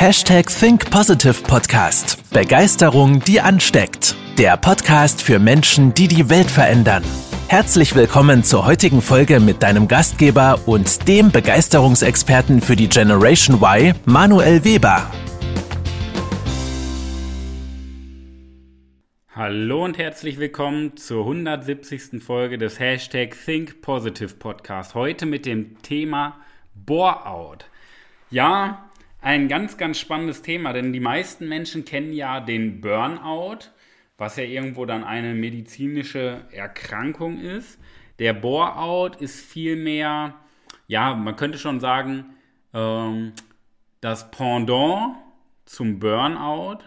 Hashtag Think Positive Podcast. Begeisterung, die ansteckt. Der Podcast für Menschen, die die Welt verändern. Herzlich willkommen zur heutigen Folge mit deinem Gastgeber und dem Begeisterungsexperten für die Generation Y, Manuel Weber. Hallo und herzlich willkommen zur 170. Folge des Hashtag Think Positive Podcast. Heute mit dem Thema Bore-out. Ja, ein ganz, ganz spannendes Thema, denn die meisten Menschen kennen ja den Burnout, was ja irgendwo dann eine medizinische Erkrankung ist. Der Bore-out ist vielmehr, ja, man könnte schon sagen, das Pendant zum Burnout.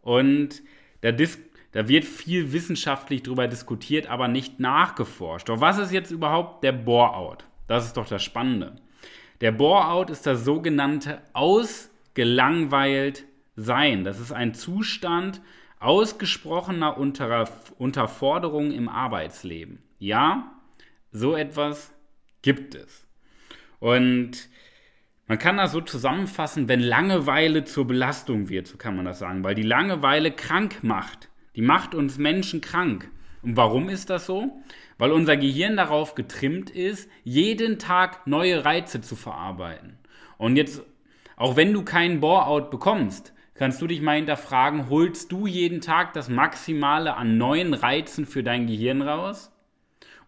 Und da wird viel wissenschaftlich drüber diskutiert, aber nicht nachgeforscht. Doch was ist jetzt überhaupt der Bore-out? Das ist doch das Spannende. Der Bore-out ist das sogenannte Ausgelangweiltsein. Das ist ein Zustand ausgesprochener Unterforderung im Arbeitsleben. Ja, so etwas gibt es. Und man kann das so zusammenfassen, wenn Langeweile zur Belastung wird, so kann man das sagen, weil die Langeweile krank macht. Die macht uns Menschen krank. Und warum ist das so? Weil unser Gehirn darauf getrimmt ist, jeden Tag neue Reize zu verarbeiten. Und jetzt, auch wenn du keinen Bore-out bekommst, kannst du dich mal hinterfragen, holst du jeden Tag das Maximale an neuen Reizen für dein Gehirn raus?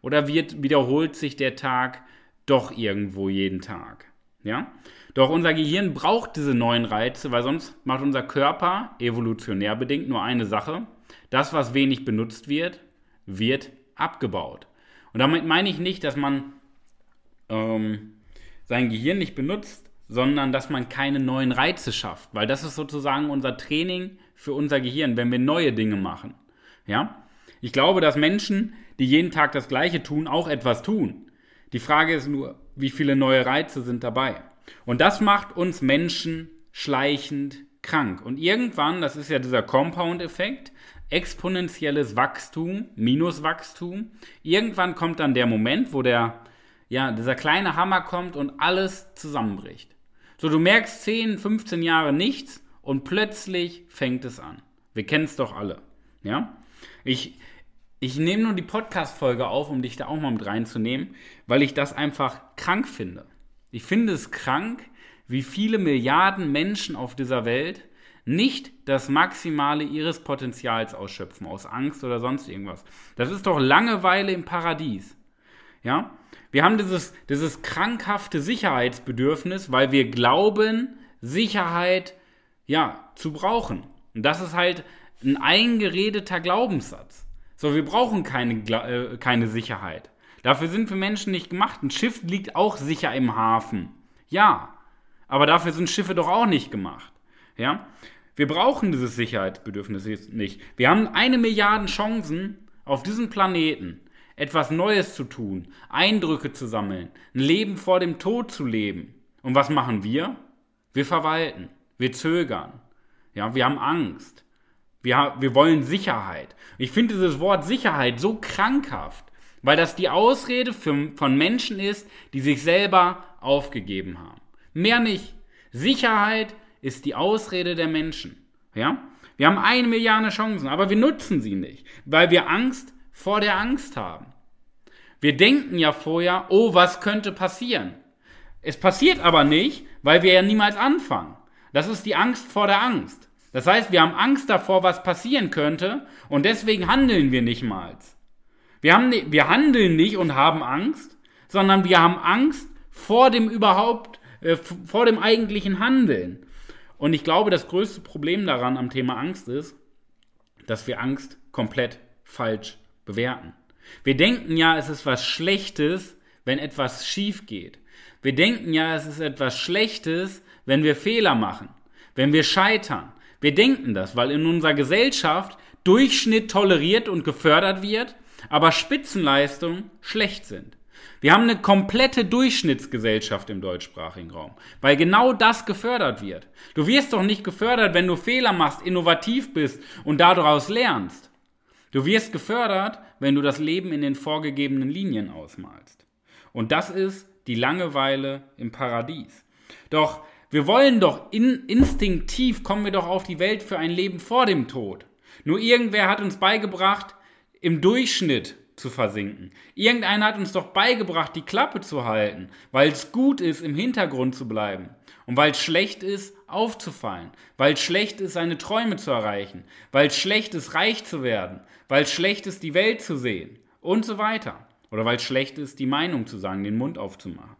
Oder wiederholt sich der Tag doch irgendwo jeden Tag? Ja? Doch unser Gehirn braucht diese neuen Reize, weil sonst macht unser Körper, evolutionär bedingt, nur eine Sache. Das, was wenig benutzt wird, wird abgebaut. Und damit meine ich nicht, dass man sein Gehirn nicht benutzt, sondern dass man keine neuen Reize schafft, weil das ist sozusagen unser Training für unser Gehirn, wenn wir neue Dinge machen. Ja? Ich glaube, dass Menschen, die jeden Tag das Gleiche tun, auch etwas tun. Die Frage ist nur, wie viele neue Reize sind dabei? Und das macht uns Menschen schleichend krank. Und irgendwann, das ist ja dieser Compound-Effekt, exponentielles Wachstum, Minuswachstum. Irgendwann kommt dann der Moment, wo dieser kleine Hammer kommt und alles zusammenbricht. So, du merkst 10, 15 Jahre nichts und plötzlich fängt es an. Wir kennen es doch alle. Ja? Ich nehme nur die Podcast-Folge auf, um dich da auch mal mit reinzunehmen, weil ich das einfach krank finde. Ich finde es krank, wie viele Milliarden Menschen auf dieser Welt nicht das Maximale ihres Potenzials ausschöpfen, aus Angst oder sonst irgendwas. Das ist doch Langeweile im Paradies. Ja? Wir haben dieses krankhafte Sicherheitsbedürfnis, weil wir glauben, Sicherheit zu brauchen. Und das ist halt ein eingeredeter Glaubenssatz. So, wir brauchen keine Sicherheit. Dafür sind wir Menschen nicht gemacht. Ein Schiff liegt auch sicher im Hafen. Ja, aber dafür sind Schiffe doch auch nicht gemacht. Ja? Wir brauchen dieses Sicherheitsbedürfnis nicht. Wir haben 1 Milliarde Chancen auf diesem Planeten, etwas Neues zu tun, Eindrücke zu sammeln, ein Leben vor dem Tod zu leben. Und was machen wir? Wir verwalten, wir zögern, ja, wir haben Angst, wir wollen Sicherheit. Ich finde dieses Wort Sicherheit so krankhaft, weil das die Ausrede von Menschen ist, die sich selber aufgegeben haben. Mehr nicht. Sicherheit ist die Ausrede der Menschen. Ja? Wir haben 1 Milliarde Chancen, aber wir nutzen sie nicht, weil wir Angst vor der Angst haben. Wir denken ja vorher, oh, was könnte passieren? Es passiert aber nicht, weil wir ja niemals anfangen. Das ist die Angst vor der Angst. Das heißt, wir haben Angst davor, was passieren könnte, und deswegen handeln wir nicht mal. Wir handeln nicht und haben Angst, sondern wir haben Angst vor dem vor dem eigentlichen Handeln. Und ich glaube, das größte Problem daran am Thema Angst ist, dass wir Angst komplett falsch bewerten. Wir denken ja, es ist was Schlechtes, wenn etwas schief geht. Wir denken ja, es ist etwas Schlechtes, wenn wir Fehler machen, wenn wir scheitern. Wir denken das, weil in unserer Gesellschaft Durchschnitt toleriert und gefördert wird, aber Spitzenleistungen schlecht sind. Wir haben eine komplette Durchschnittsgesellschaft im deutschsprachigen Raum, weil genau das gefördert wird. Du wirst doch nicht gefördert, wenn du Fehler machst, innovativ bist und daraus lernst. Du wirst gefördert, wenn du das Leben in den vorgegebenen Linien ausmalst. Und das ist die Langeweile im Paradies. Doch Wir wollen doch instinktiv kommen wir doch auf die Welt für ein Leben vor dem Tod. Nur irgendwer hat uns beigebracht, im Durchschnitt zu versinken. Irgendeiner hat uns doch beigebracht, die Klappe zu halten, weil es gut ist, im Hintergrund zu bleiben. Und weil es schlecht ist, aufzufallen. Weil es schlecht ist, seine Träume zu erreichen. Weil es schlecht ist, reich zu werden. Weil es schlecht ist, die Welt zu sehen. Und so weiter. Oder weil es schlecht ist, die Meinung zu sagen, den Mund aufzumachen.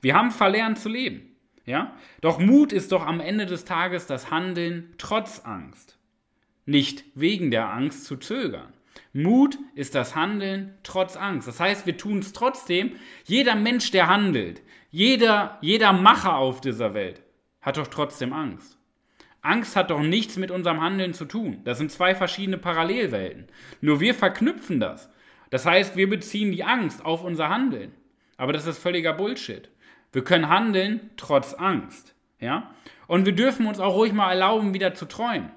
Wir haben verlernt zu leben. Ja? Doch Mut ist doch am Ende des Tages das Handeln trotz Angst. Nicht wegen der Angst zu zögern. Mut ist das Handeln trotz Angst. Das heißt, wir tun es trotzdem. Jeder Mensch, der handelt, jeder Macher auf dieser Welt, hat doch trotzdem Angst. Angst hat doch nichts mit unserem Handeln zu tun. Das sind zwei verschiedene Parallelwelten. Nur wir verknüpfen das. Das heißt, wir beziehen die Angst auf unser Handeln. Aber das ist völliger Bullshit. Wir können handeln trotz Angst. Ja? Und wir dürfen uns auch ruhig mal erlauben, wieder zu träumen.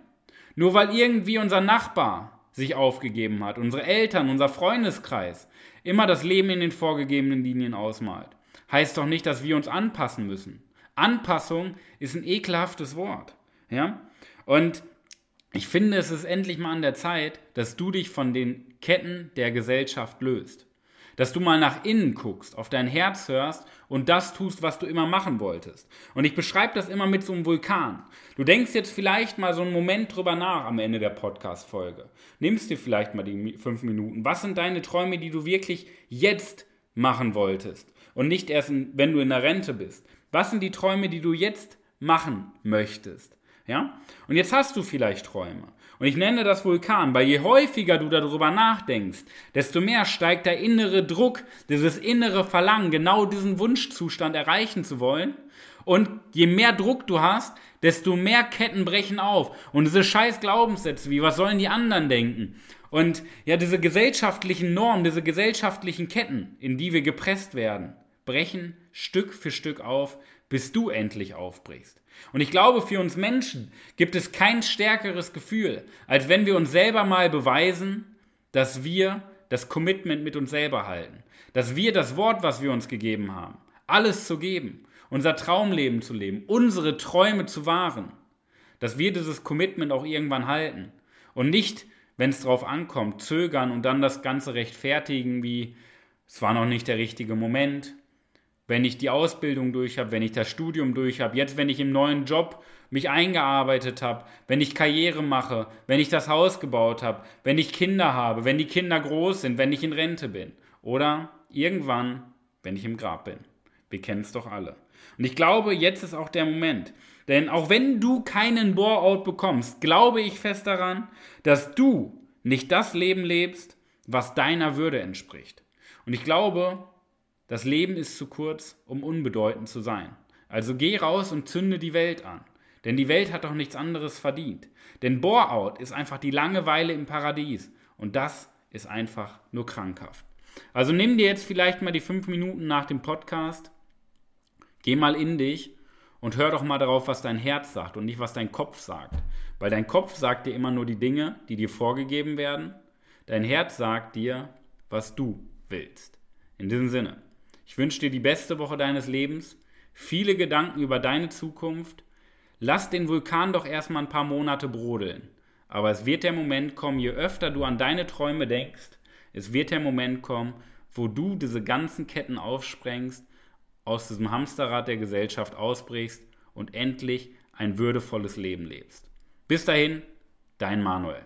Nur weil irgendwie unser Nachbar sich aufgegeben hat, unsere Eltern, unser Freundeskreis, immer das Leben in den vorgegebenen Linien ausmalt. Heißt doch nicht, dass wir uns anpassen müssen. Anpassung ist ein ekelhaftes Wort. Ja? Und ich finde, es ist endlich mal an der Zeit, dass du dich von den Ketten der Gesellschaft löst. Dass du mal nach innen guckst, auf dein Herz hörst und das tust, was du immer machen wolltest. Und ich beschreibe das immer mit so einem Vulkan. Du denkst jetzt vielleicht mal so einen Moment drüber nach am Ende der Podcast-Folge. Nimmst dir vielleicht mal die 5 Minuten. Was sind deine Träume, die du wirklich jetzt machen wolltest? Und nicht erst, wenn du in der Rente bist. Was sind die Träume, die du jetzt machen möchtest? Ja? Und jetzt hast du vielleicht Träume. Und ich nenne das Vulkan, weil je häufiger du darüber nachdenkst, desto mehr steigt der innere Druck, dieses innere Verlangen, genau diesen Wunschzustand erreichen zu wollen. Und je mehr Druck du hast, desto mehr Ketten brechen auf. Und diese scheiß Glaubenssätze wie, was sollen die anderen denken? Und ja, diese gesellschaftlichen Normen, diese gesellschaftlichen Ketten, in die wir gepresst werden, brechen Stück für Stück auf, bis du endlich aufbrichst. Und ich glaube, für uns Menschen gibt es kein stärkeres Gefühl, als wenn wir uns selber mal beweisen, dass wir das Commitment mit uns selber halten. Dass wir das Wort, was wir uns gegeben haben, alles zu geben, unser Traumleben zu leben, unsere Träume zu wahren, dass wir dieses Commitment auch irgendwann halten. Und nicht, wenn es drauf ankommt, zögern und dann das Ganze rechtfertigen wie, es war noch nicht der richtige Moment, wenn ich die Ausbildung durch habe, wenn ich das Studium durch habe, jetzt, wenn ich im neuen Job mich eingearbeitet habe, wenn ich Karriere mache, wenn ich das Haus gebaut habe, wenn ich Kinder habe, wenn die Kinder groß sind, wenn ich in Rente bin oder irgendwann, wenn ich im Grab bin. Wir kennen es doch alle. Und ich glaube, jetzt ist auch der Moment, denn auch wenn du keinen Bore-out bekommst, glaube ich fest daran, dass du nicht das Leben lebst, was deiner Würde entspricht. Und ich glaube, das Leben ist zu kurz, um unbedeutend zu sein. Also geh raus und zünde die Welt an. Denn die Welt hat doch nichts anderes verdient. Denn Bore-out ist einfach die Langeweile im Paradies. Und das ist einfach nur krankhaft. Also nimm dir jetzt vielleicht mal die 5 Minuten nach dem Podcast. Geh mal in dich und hör doch mal darauf, was dein Herz sagt und nicht, was dein Kopf sagt. Weil dein Kopf sagt dir immer nur die Dinge, die dir vorgegeben werden. Dein Herz sagt dir, was du willst. In diesem Sinne. Ich wünsche dir die beste Woche deines Lebens, viele Gedanken über deine Zukunft. Lass den Vulkan doch erstmal ein paar Monate brodeln. Aber es wird der Moment kommen, je öfter du an deine Träume denkst, es wird der Moment kommen, wo du diese ganzen Ketten aufsprengst, aus diesem Hamsterrad der Gesellschaft ausbrichst und endlich ein würdevolles Leben lebst. Bis dahin, dein Manuel.